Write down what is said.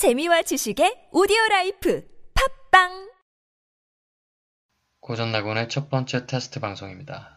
재미와 지식의 오디오라이프 팝빵! 고전나곤의 첫 번째 테스트 방송입니다.